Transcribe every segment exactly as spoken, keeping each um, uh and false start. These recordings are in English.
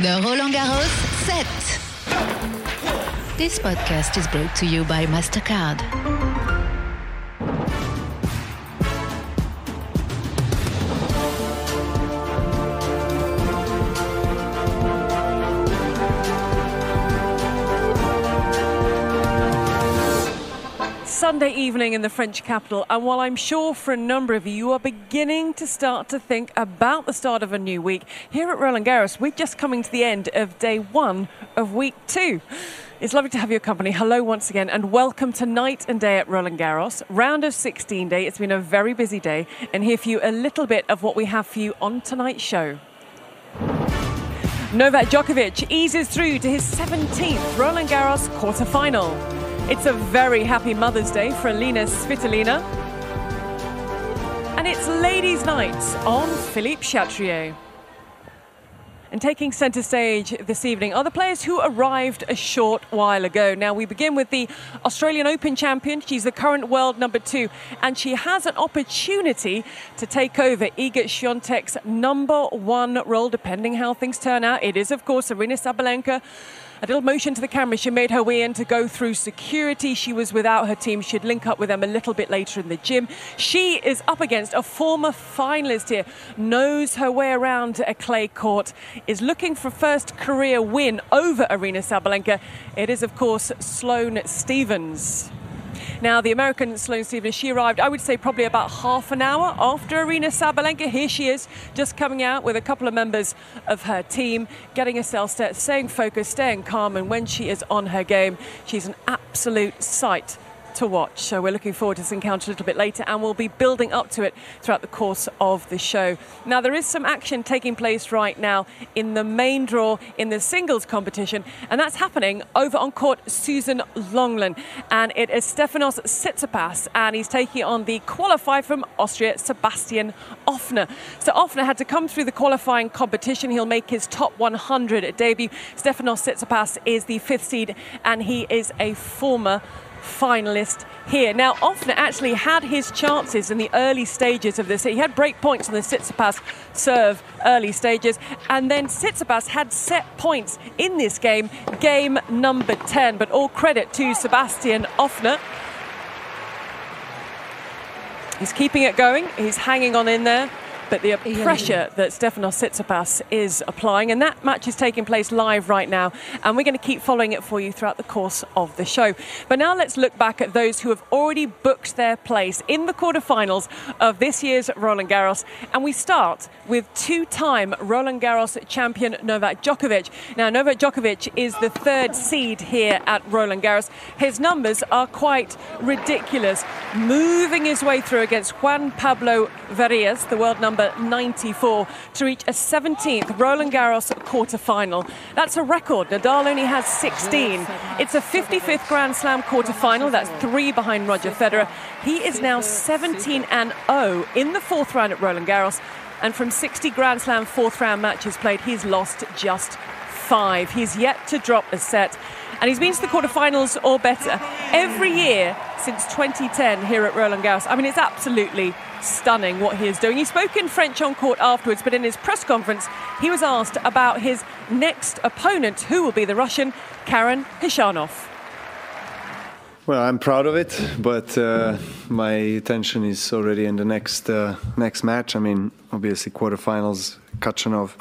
de Roland Garros sept. This podcast is brought to you by Mastercard. Sunday evening in the French capital, and while I'm sure for a number of you, you are beginning to start to think about the start of a new week, here at Roland Garros, we're just coming to the end of day one of week two. It's lovely to have your company. Hello once again, and welcome to night and day at Roland Garros. Round of sixteen day, it's been a very busy day, and here for you a little bit of what we have for you on tonight's show. Novak Djokovic eases through to his seventeenth Roland Garros quarterfinal. It's a very happy Mother's Day for Elina Svitolina. And it's Ladies' Night on Philippe Chatrier. And taking centre stage this evening are the players who arrived a short while ago. Now, we begin with the Australian Open champion. She's the current world number two, and she has an opportunity to take over Iga Świątek's number one role, depending how things turn out. It is, of course, Aryna Sabalenka. A little motion to the camera. She made her way in to go through security. She was without her team. She'd link up with them a little bit later in the gym. She is up against a former finalist here, knows her way around a clay court, is looking for first career win over Aryna Sabalenka. It is, of course, Sloane Stephens. Now, the American Sloane Stephens, she arrived, I would say, probably about half an hour after Aryna Sabalenka. Here she is, just coming out with a couple of members of her team, getting herself set, staying focused, staying calm, and when she is on her game, she's an absolute sight to watch. So we're looking forward to this encounter a little bit later, and we'll be building up to it throughout the course of the show. Now, there is some action taking place right now in the main draw in the singles competition, and that's happening over on court Suzanne Lenglen, and it is Stefanos Tsitsipas, and he's taking on the qualifier from Austria, Sebastian Ofner. So Ofner had to come through the qualifying competition. He'll make his top one hundred debut. Stefanos Tsitsipas is the fifth seed, and he is a former finalist here. Now, Ofner actually had his chances in the early stages of this. He had break points on the Tsitsipas serve early stages, and then Tsitsipas had set points in this game, game number ten, but all credit to Sebastian Ofner. He's keeping it going, he's hanging on in there, but the pressure that Stefanos Tsitsipas is applying. And that match is taking place live right now, and we're going to keep following it for you throughout the course of the show. But now let's look back at those who have already booked their place in the quarterfinals of this year's Roland Garros. And we start with two-time Roland Garros champion Novak Djokovic. Now, Novak Djokovic is the third seed here at Roland Garros. His numbers are quite ridiculous. Moving his way through against Juan Pablo Varillas, the world number ninety-four, to reach a seventeenth Roland Garros quarterfinal. That's a record. Nadal only has sixteen. It's a fifty-fifth Grand Slam quarterfinal. That's three behind Roger Federer. He is now seventeen and oh in the fourth round at Roland Garros. And from sixty Grand Slam fourth round matches played, he's lost just five. He's yet to drop a set. And he's been to the quarterfinals or better every year since twenty ten here at Roland Garros. I mean, it's absolutely stunning what he is doing. He spoke in French on court afterwards, but in his press conference, he was asked about his next opponent, who will be the Russian Karen Khachanov. Well, I'm proud of it, but uh, my attention is already in the next uh, next match. I mean, obviously, quarterfinals, Khachanov.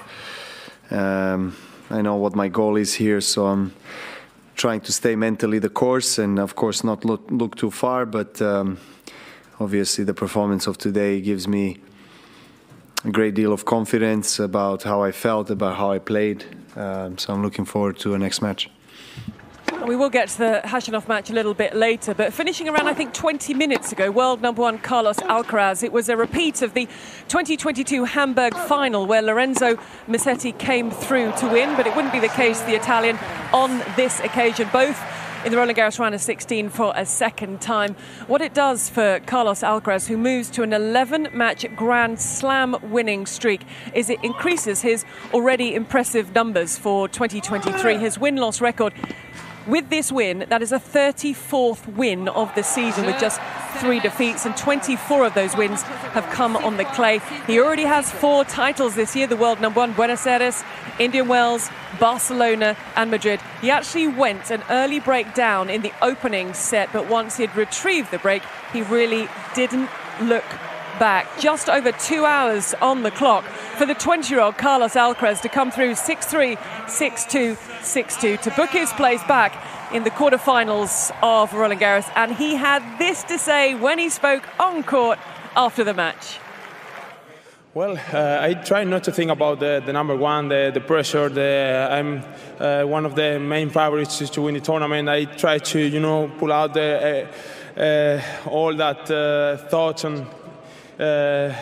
Um, I know what my goal is here, so I'm trying to stay mentally the course and, of course, not look, look too far. But um, obviously, the performance of today gives me a great deal of confidence about how I felt, about how I played. Um, so I'm looking forward to the next match. We will get to the Khachanov match a little bit later, but finishing around, I think, twenty minutes ago, world number one Carlos Alcaraz. It was a repeat of the twenty twenty-two Hamburg final, where Lorenzo Massetti came through to win, but it wouldn't be the case, the Italian, on this occasion. Both in the Roland Garros round of sixteen for a second time. What it does for Carlos Alcaraz, who moves to an eleven match Grand Slam winning streak, is it increases his already impressive numbers for twenty twenty-three. His win-loss record with this win, that is a thirty-fourth win of the season with just three defeats, and twenty-four of those wins have come on the clay. He already has four titles this year, the world number one, Buenos Aires, Indian Wells, Barcelona and Madrid. He actually went an early break down in the opening set, but once he had retrieved the break, he really didn't look back. Just over two hours on the clock for the twenty-year-old Carlos Alcaraz to come through six three, six two, six two to book his place back in the quarterfinals of Roland Garros. And he had this to say when he spoke on court after the match. Well, uh, I try not to think about the, the number one, the, the pressure. The, I'm uh, one of the main favorites to win the tournament. I try to, you know, pull out the, uh, uh, all that uh, thoughts and uh,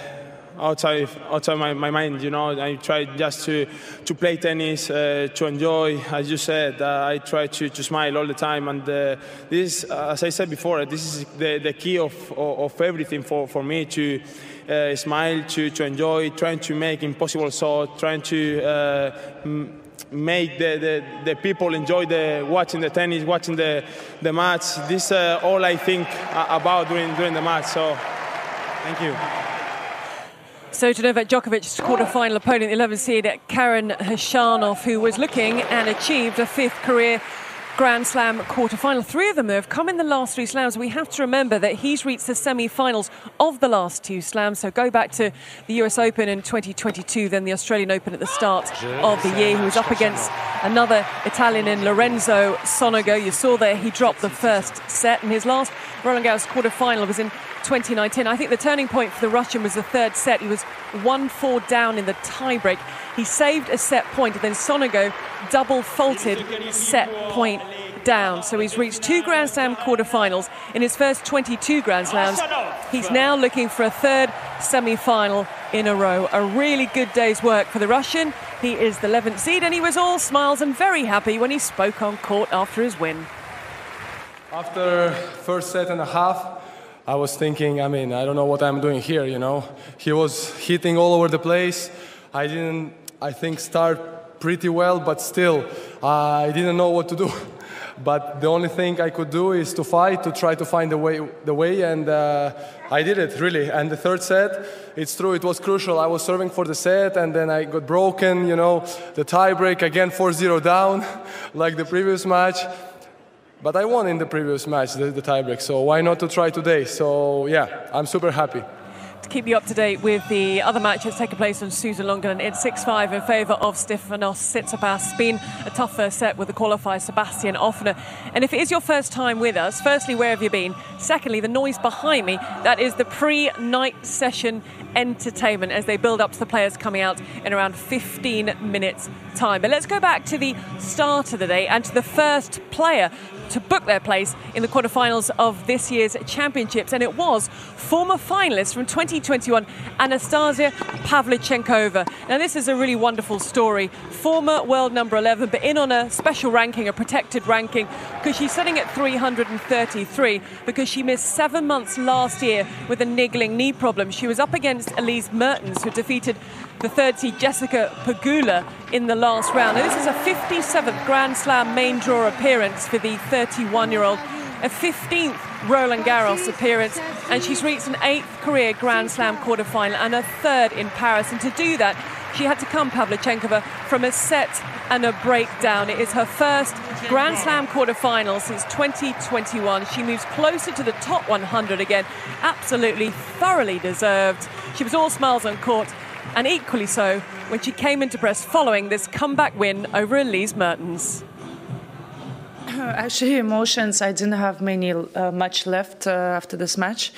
outside outside my, my mind. You know, I try just to to play tennis, uh, to enjoy. As you said, uh, I try to, to smile all the time. And uh, this, as I said before, this is the, the key of, of of everything for for me to. Uh, smile, to, to enjoy, trying to make impossible shots, trying to uh, m make the, the, the people enjoy the watching the tennis, watching the, the match. This is uh, all I think about during, during the match, so thank you. So to Novak Djokovic's quarterfinal opponent, the eleventh seed, Karen Khachanov, who was looking and achieved a fifth career Grand Slam quarterfinal. Three of them have come in the last three slams. We have to remember that he's reached the semi-finals of the last two slams. So go back to the U S Open in twenty twenty-two, then the Australian Open at the start of the year. He was up against another Italian in Lorenzo Sonego. You saw there he dropped the first set, and his last Roland Garros quarterfinal was in twenty nineteen. I think the turning point for the Russian was the third set. He was one four down in the tiebreak. He saved a set point, and then Sonego double faulted set point down. So he's reached two Grand Slam quarterfinals in his first twenty-two Grand Slams. He's now looking for a third semi-final in a row. A really good day's work for the Russian. He is the eleventh seed, and he was all smiles and very happy when he spoke on court after his win. After first set and a half, I was thinking, I mean, I don't know what I'm doing here, you know. He was hitting all over the place. I didn't, I think, start pretty well, but still, uh, I didn't know what to do. But the only thing I could do is to fight, to try to find the way, the way and uh, I did it, really. And the third set, it's true, it was crucial. I was serving for the set, and then I got broken, you know, the tiebreak, again four zero down, like the previous match. But I won in the previous match, the, the tiebreak, so why not to try today? So, yeah, I'm super happy. To keep you up to date with the other match that's taken place on Suzanne Lenglen, it's six five in favour of Stefanos Tsitsipas. It's been a tough first set with the qualifier Sebastian Ofner. And if it is your first time with us, firstly, where have you been? Secondly, the noise behind me, that is the pre-night session entertainment as they build up to the players coming out in around fifteen minutes time. But let's go back to the start of the day and to the first player to book their place in the quarterfinals of this year's championships, and it was former finalist from twenty twenty-one, Anastasia Pavlyuchenkova. Now this is a really wonderful story. Former world number eleven, but in on a special ranking, a protected ranking, because she's sitting at three hundred thirty-three because she missed seven months last year with a niggling knee problem. She was up against Elise Mertens, who defeated the third seed Jessica Pegula in the last round. Now, this is a fifty-seventh Grand Slam main draw appearance for the thirty-one-year-old, a fifteenth Roland Garros appearance, and she's reached an eighth career Grand Slam quarterfinal and a third in Paris. And to do that, she had to come, Pavlyuchenkova, from a set and a breakdown. It is her first Grand Slam quarterfinal since twenty twenty-one. She moves closer to the top one hundred again. Absolutely, thoroughly deserved. She was all smiles on court, and equally so when she came into press following this comeback win over Elise Mertens. Actually, emotions, I didn't have many uh, much left uh, after this match.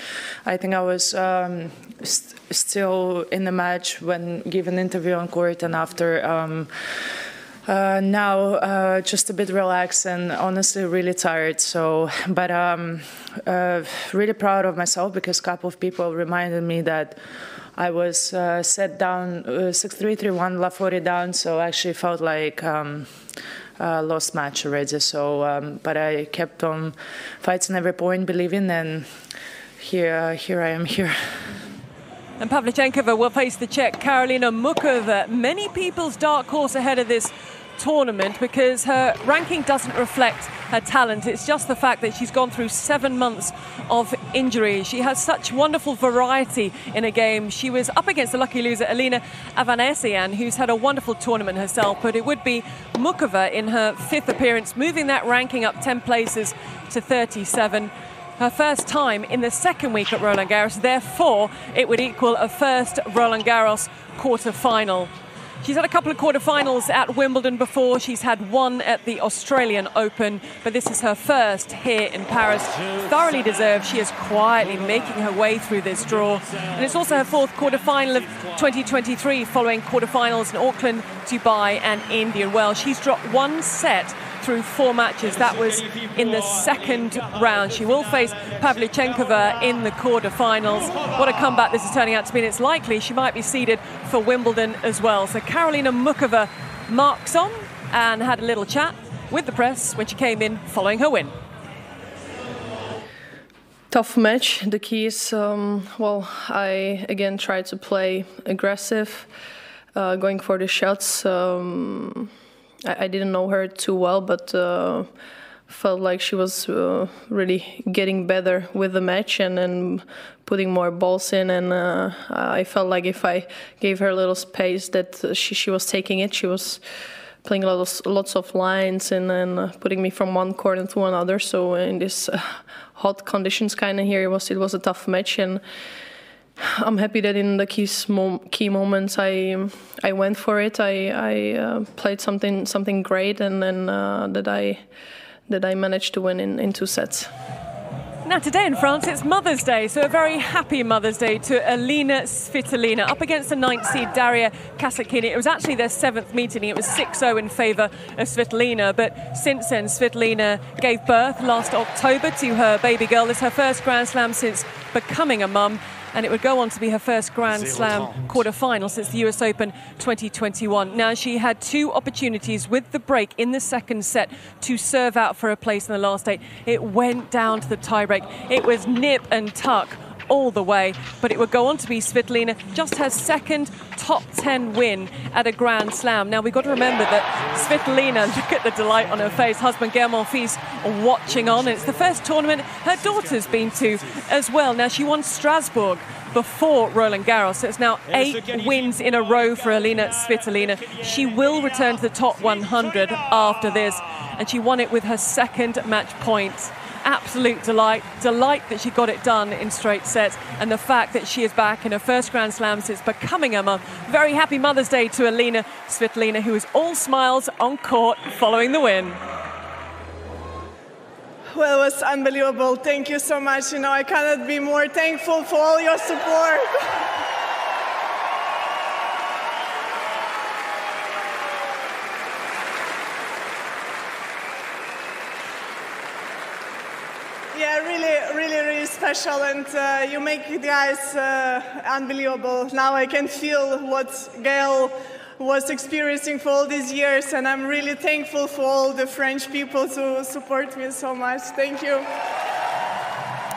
I think I was um, st still in the match when giving an interview on court, and after um, uh, now uh, just a bit relaxed and honestly really tired. So, but um, uh, really proud of myself because a couple of people reminded me that I was uh, set down uh, six three, three one, La forty down, so I actually felt like um, a lost match already. So, um, but I kept on fighting every point, believing, and here, here I am here. And Pavlyuchenkova will face the Czech Karolina Mukova, many people's dark horse ahead of this tournament because her ranking doesn't reflect her talent. It's just the fact that she's gone through seven months of injury. She has such wonderful variety in a game. She was up against the lucky loser, Elina Avanesian, who's had a wonderful tournament herself, but it would be Mukova in her fifth appearance, moving that ranking up ten places to thirty-seven. Her first time in the second week at Roland Garros, therefore it would equal a first Roland Garros quarter-final. She's had a couple of quarter-finals at Wimbledon before. She's had one at the Australian Open, but this is her first here in Paris. Thoroughly deserved. She is quietly making her way through this draw. And it's also her fourth quarter-final of twenty twenty-three, following quarter-finals in Auckland, Dubai and India. Well, she's dropped one set through four matches. That was in the second round. She will face Pavlyuchenkova in the quarterfinals. What a comeback this is turning out to be, and it's likely she might be seeded for Wimbledon as well. So Karolina Mukova marks on and had a little chat with the press when she came in following her win. Tough match. The key is, um, well, I again tried to play aggressive, uh, going for the shots. Um, I didn't know her too well, but uh, felt like she was uh, really getting better with the match and, and putting more balls in. And uh, I felt like if I gave her a little space, that she, she was taking it. She was playing lots, lots of lines and then uh, putting me from one corner to another. So in this uh, hot conditions kind of here, it was it was a tough match. And I'm happy that in the key key moments I I went for it. I I uh, played something something great, and then uh, that I that I managed to win in, in two sets. Now today in France it's Mother's Day, so a very happy Mother's Day to Elina Svitolina. Up against the ninth seed Daria Kasatkina. It was actually their seventh meeting. It was six zero in favour of Svitolina, but since then Svitolina gave birth last October to her baby girl. It's her first Grand Slam since becoming a mum, and it would go on to be her first Grand Slam quarter-final since the U S Open twenty twenty-one. Now, she had two opportunities with the break in the second set to serve out for a place in the last eight. It went down to the tie-break. It was nip and tuck all the way, but it would go on to be Svitolina, just her second top ten win at a Grand Slam. Now, we've got to remember that Svitolina, look at the delight on her face, husband Gaël Monfils watching on. It's the first tournament her daughter's been to as well. Now, she won Strasbourg before Roland Garros, so it's now eight wins in a row for Elina Svitolina. She will return to the top one hundred after this, and she won it with her second match point. Absolute delight, delight that she got it done in straight sets, and the fact that she is back in her first Grand Slam since becoming a mum. Very happy Mother's Day to Elina Svitolina, who is all smiles on court following the win. Well, it was unbelievable. Thank you so much. You know, I cannot be more thankful for all your support. Yeah, really, really, really special, and uh, you make the guys uh, unbelievable. Now I can feel what Gaël was experiencing for all these years, and I'm really thankful for all the French people who support me so much. Thank you.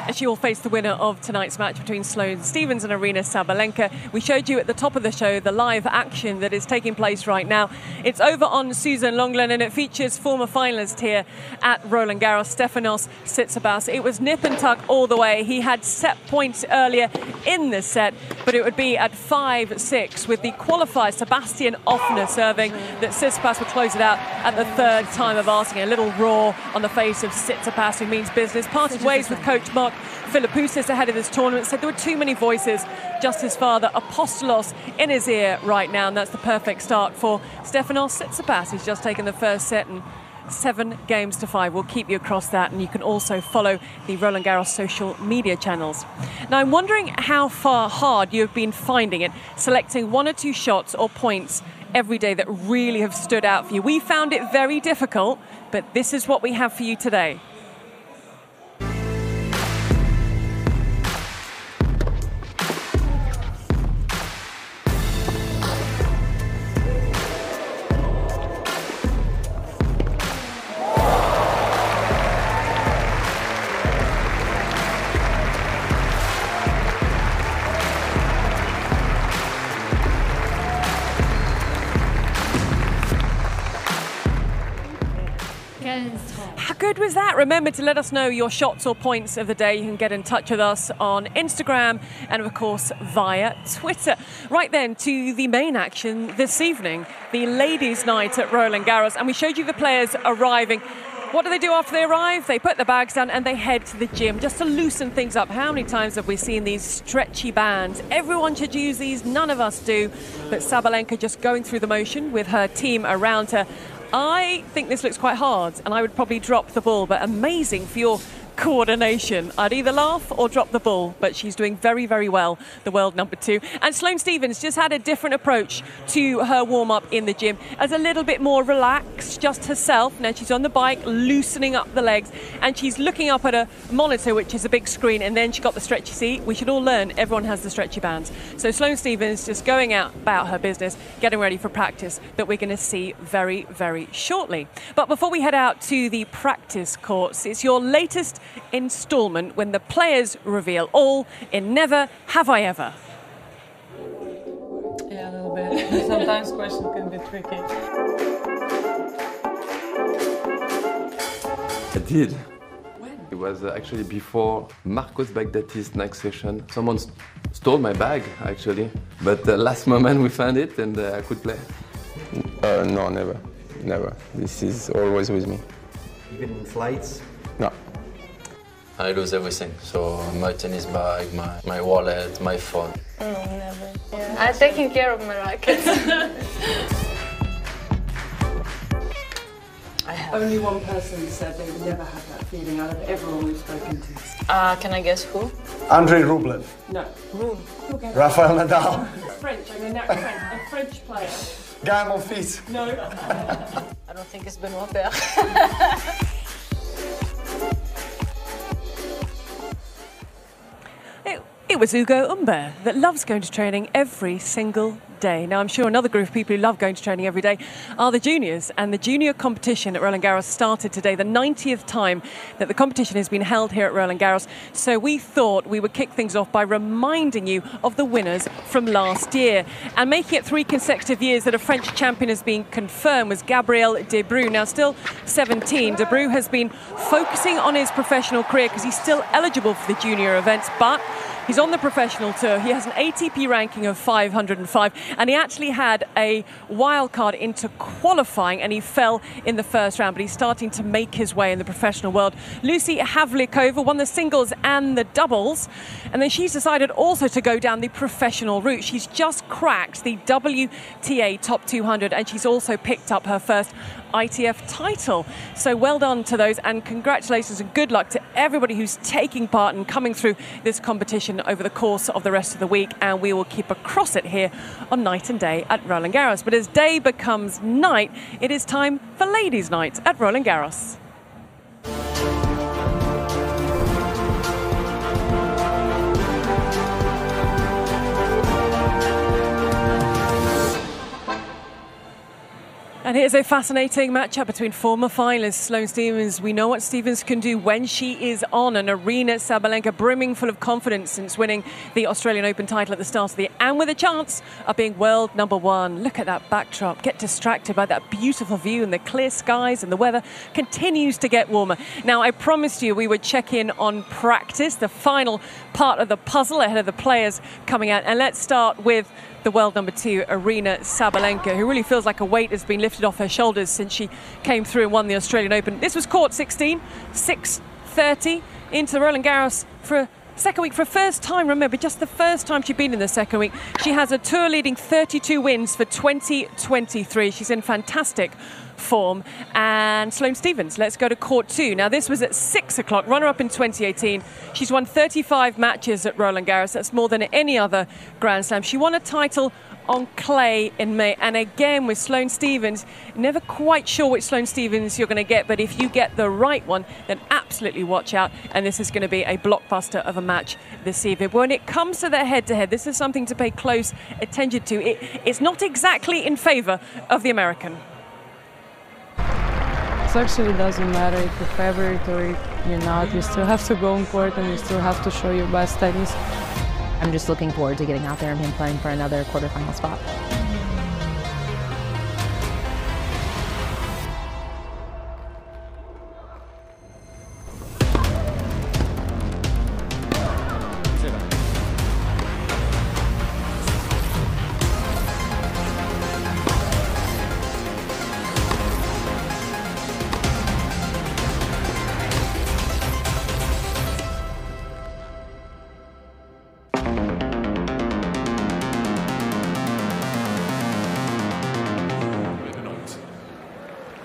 And she will face the winner of tonight's match between Sloane Stephens and Aryna Sabalenka. We showed you at the top of the show the live action that is taking place right now. It's over on Suzanne Lenglen, and it features former finalist here at Roland Garros, Stefanos Tsitsipas. It was nip and tuck all the way. He had set points earlier in the set, but it would be at five six with the qualifier Sebastian Ofner serving that Tsitsipas would close it out at the third time of asking. A little roar on the face of Tsitsipas, who means business. Parted ways with coach Mark Filipoussis ahead of this tournament, said there were too many voices, just his father Apostolos in his ear right now, and that's the perfect start for Stefanos Tsitsipas, who's just taken the first set, and seven games to five. We'll keep you across that, and you can also follow the Roland Garros social media channels. Now, I'm wondering how far hard you've been finding it, selecting one or two shots or points every day that really have stood out for you. We found it very difficult, but this is what we have for you today. How good was that? Remember to let us know your shots or points of the day. You can get in touch with us on Instagram and, of course, via Twitter. Right then, to the main action this evening, the ladies' night at Roland Garros. And we showed you the players arriving. What do they do after they arrive? They put their bags down and they head to the gym just to loosen things up. How many times have we seen these stretchy bands? Everyone should use these. None of us do. But Sabalenka just going through the motion with her team around her. I think this looks quite hard, and I would probably drop the ball, but amazing for your coordination. I'd either laugh or drop the ball, but she's doing very, very well, the world number two. And Sloane Stephens just had a different approach to her warm-up in the gym, as a little bit more relaxed, just herself. Now she's on the bike, loosening up the legs, and she's looking up at a monitor, which is a big screen, and then she got the stretchy seat. We should all learn everyone has the stretchy bands. So Sloane Stephens just going out about her business, getting ready for practice that we're going to see very, very shortly. But before we head out to the practice courts, it's your latest installment when the players reveal all in Never Have I Ever. Yeah, a little bit. Sometimes questions can be tricky. I did. When? It was actually before Marcos Baghdatis' next session. Someone st stole my bag, actually. But the last moment we found it and uh, I could play. Uh, no, never. Never. This is always with me. Even in flights? No. I lose everything, so my tennis bag, my, my wallet, my phone. No, never. Yeah. I'm taking care of my rackets. I have. Only one person said they would never have that feeling out of everyone we've spoken to. Uh, can I guess who? Andre Rublev. No. Rublev. Okay. Rafael Nadal. French, I mean, not French, a French player. Gaël Monfils. No. I don't think it's Benoit Paire. It was Hugo Humbert that loves going to training every single day. Now, I'm sure another group of people who love going to training every day are the juniors. And the junior competition at Roland Garros started today, the ninetieth time that the competition has been held here at Roland Garros. So we thought we would kick things off by reminding you of the winners from last year. And making it three consecutive years that a French champion has been confirmed was Gabriel Debreu. Now, still seventeen, Debreu has been focusing on his professional career because he's still eligible for the junior events, but he's on the professional tour. He has an A T P ranking of five hundred and five, and he actually had a wild card into qualifying, and he fell in the first round, but he's starting to make his way in the professional world. Lucy Havlickova won the singles and the doubles, and then she's decided also to go down the professional route. She's just cracked the W T A Top two hundred, and she's also picked up her first I T F title. So well done to those, and congratulations and good luck to everybody who's taking part and coming through this competition over the course of the rest of the week, and we will keep across it here on Night and Day at Roland Garros. But as day becomes night, it is time for Ladies' Night at Roland Garros. And here's a fascinating matchup between former finalists Sloane Stephens. We know what Stephens can do when she is on, and Aryna Sabalenka brimming full of confidence since winning the Australian Open title at the start of the year, and with a chance of being world number one. Look at that backdrop. Get distracted by that beautiful view and the clear skies, and the weather continues to get warmer. Now, I promised you we would check in on practice, the final part of the puzzle ahead of the players coming out. And let's start with the world number two, Aryna Sabalenka, who really feels like a weight has been lifted off her shoulders since she came through and won the Australian Open. This was court sixteen, six thirty into Roland Garros for a second week, for a first time, remember, just the first time she'd been in the second week. She has a tour-leading thirty-two wins for twenty twenty-three. She's in fantastic form. And Sloane Stephens, let's go to court two. Now, this was at six o'clock, runner-up in twenty eighteen. She's won thirty-five matches at Roland Garros. That's more than any other Grand Slam. She won a title on clay in May. And again, with Sloane Stephens, never quite sure which Sloane Stephens you're going to get, but if you get the right one, then absolutely watch out. And this is going to be a blockbuster of a match this evening. When it comes to their head-to-head, this is something to pay close attention to. It, it's not exactly in favour of the American. It actually doesn't matter if you're favorite or you're not. You still have to go on court and you still have to show your best tennis. I'm just looking forward to getting out there and being playing for another quarterfinal spot.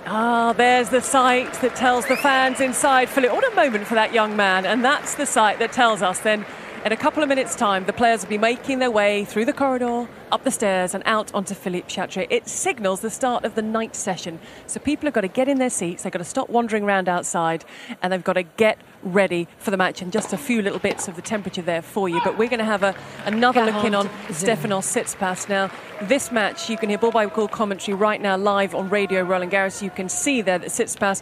Ah, there's the sight that tells the fans inside, Philip. What a moment for that young man. And that's the sight that tells us then, in a couple of minutes' time, the players will be making their way through the corridor, up the stairs and out onto Philippe Chatrier. It signals the start of the night session. So people have got to get in their seats, they've got to stop wandering around outside, and they've got to get ready for the match. And just a few little bits of the temperature there for you. But we're going to have a, another God. look in on Stefanos Tsitsipas. Now, this match, you can hear ball by call commentary right now live on Radio Roland Garros. You can see there that Tsitsipas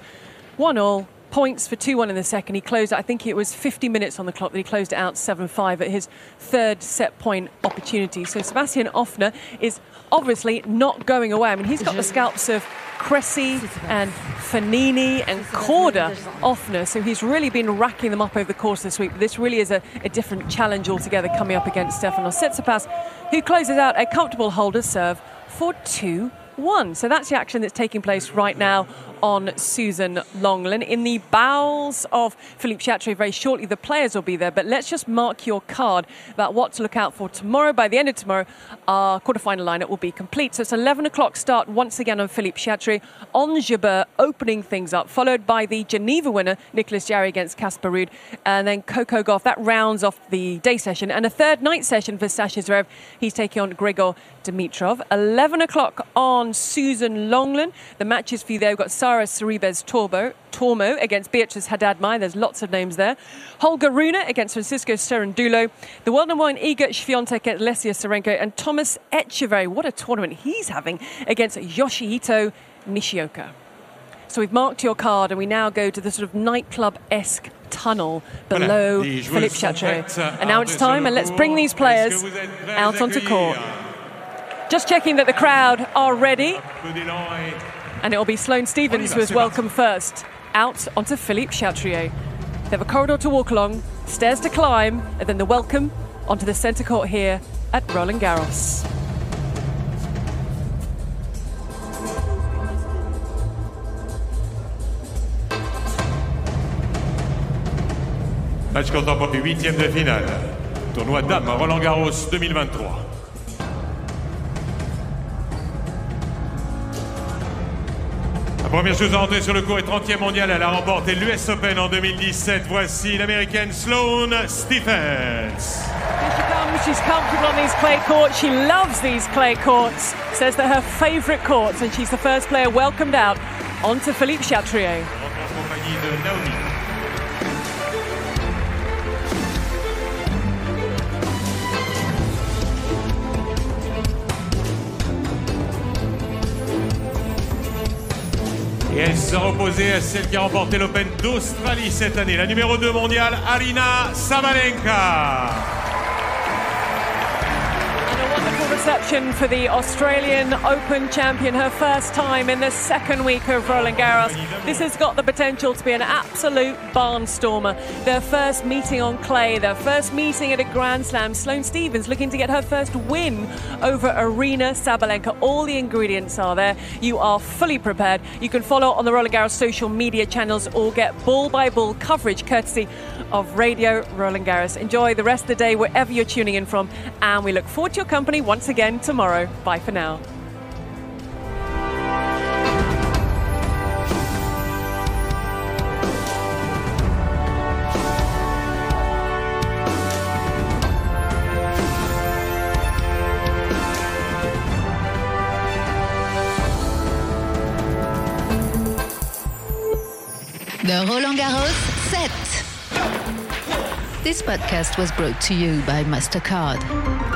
won all. Points for two one in the second. He closed, I think it was fifty minutes on the clock that he closed it out seven five at his third set point opportunity. So Sebastian Ofner is obviously not going away. I mean, he's got the scalps of Cressy and Fanini and Korda Ofner. So he's really been racking them up over the course this week. But this really is a, a different challenge altogether coming up against Stefanos Tsitsipas, who closes out a comfortable holder serve for two one. So that's the action that's taking place right now on Suzanne Lenglen. In the bowels of Philippe Chatrier very shortly, the players will be there, but let's just mark your card about what to look out for tomorrow. By the end of tomorrow, our quarterfinal lineup will be complete. So it's eleven o'clock start once again on Philippe Chatrier. Ons Jabeur opening things up, followed by the Geneva winner, Nicolas Jarry against Casper Ruud, and then Coco Gauff. That rounds off the day session. And a third night session for Sasha Zverev. He's taking on Grigor Dimitrov. eleven o'clock on Suzanne Lenglen. The matches for you there, we've got Sara Cerebes-Tormo against Beatriz Haddad-Mai. There's lots of names there. Holger Rune against Francisco Cerundolo. The world number one Iga Swiatek at Lesia Serenko. And Thomas Etcheverry, what a tournament he's having, against Yoshihito Nishioka. So we've marked your card and we now go to the sort of nightclub-esque tunnel below voilà, Philippe Chatrier. And now it's time, and let's bring these players out onto court. Just checking that the crowd are ready. And it'll be Sloane Stephens who is welcome first, out onto Philippe Chatrier. They have a corridor to walk along, stairs to climb, and then the welcome onto the centre court here at Roland Garros. Match comptant pour les huitièmes de finale. Tournoi Dames à Roland Garros deux mille vingt-trois. La première chose à entrer sur le court est trentième mondiale. Elle a remporté l'U S Open en deux mille dix-sept. Voici l'américaine Sloane Stephens. Here she comes. She's comfortable on these clay courts. She loves these clay courts. Says they're her favourite courts, and she's the first player welcomed out onto Philippe Chatrier. En compagnie de Naomi. Et elle sera opposée à celle qui a remporté l'Open d'Australie cette année, la numéro deux mondiale, Aryna Sabalenka. And a wonderful reception for the Australian Open champion, her first time in the second week of Roland Garros. This has got the potential to be an absolute barnstormer. Their first meeting on clay, their first meeting at a Grand Slam. Sloane Stephens looking to get her first win over Aryna Sabalenka. All the ingredients are there. You are fully prepared. You can follow on the Roland Garros social media channels or get ball-by-ball coverage courtesy of Radio Roland Garros. Enjoy the rest of the day wherever you're tuning in from, and we look forward to your company once again tomorrow. Bye for now. The Roland Garros set. This podcast was brought to you by Mastercard.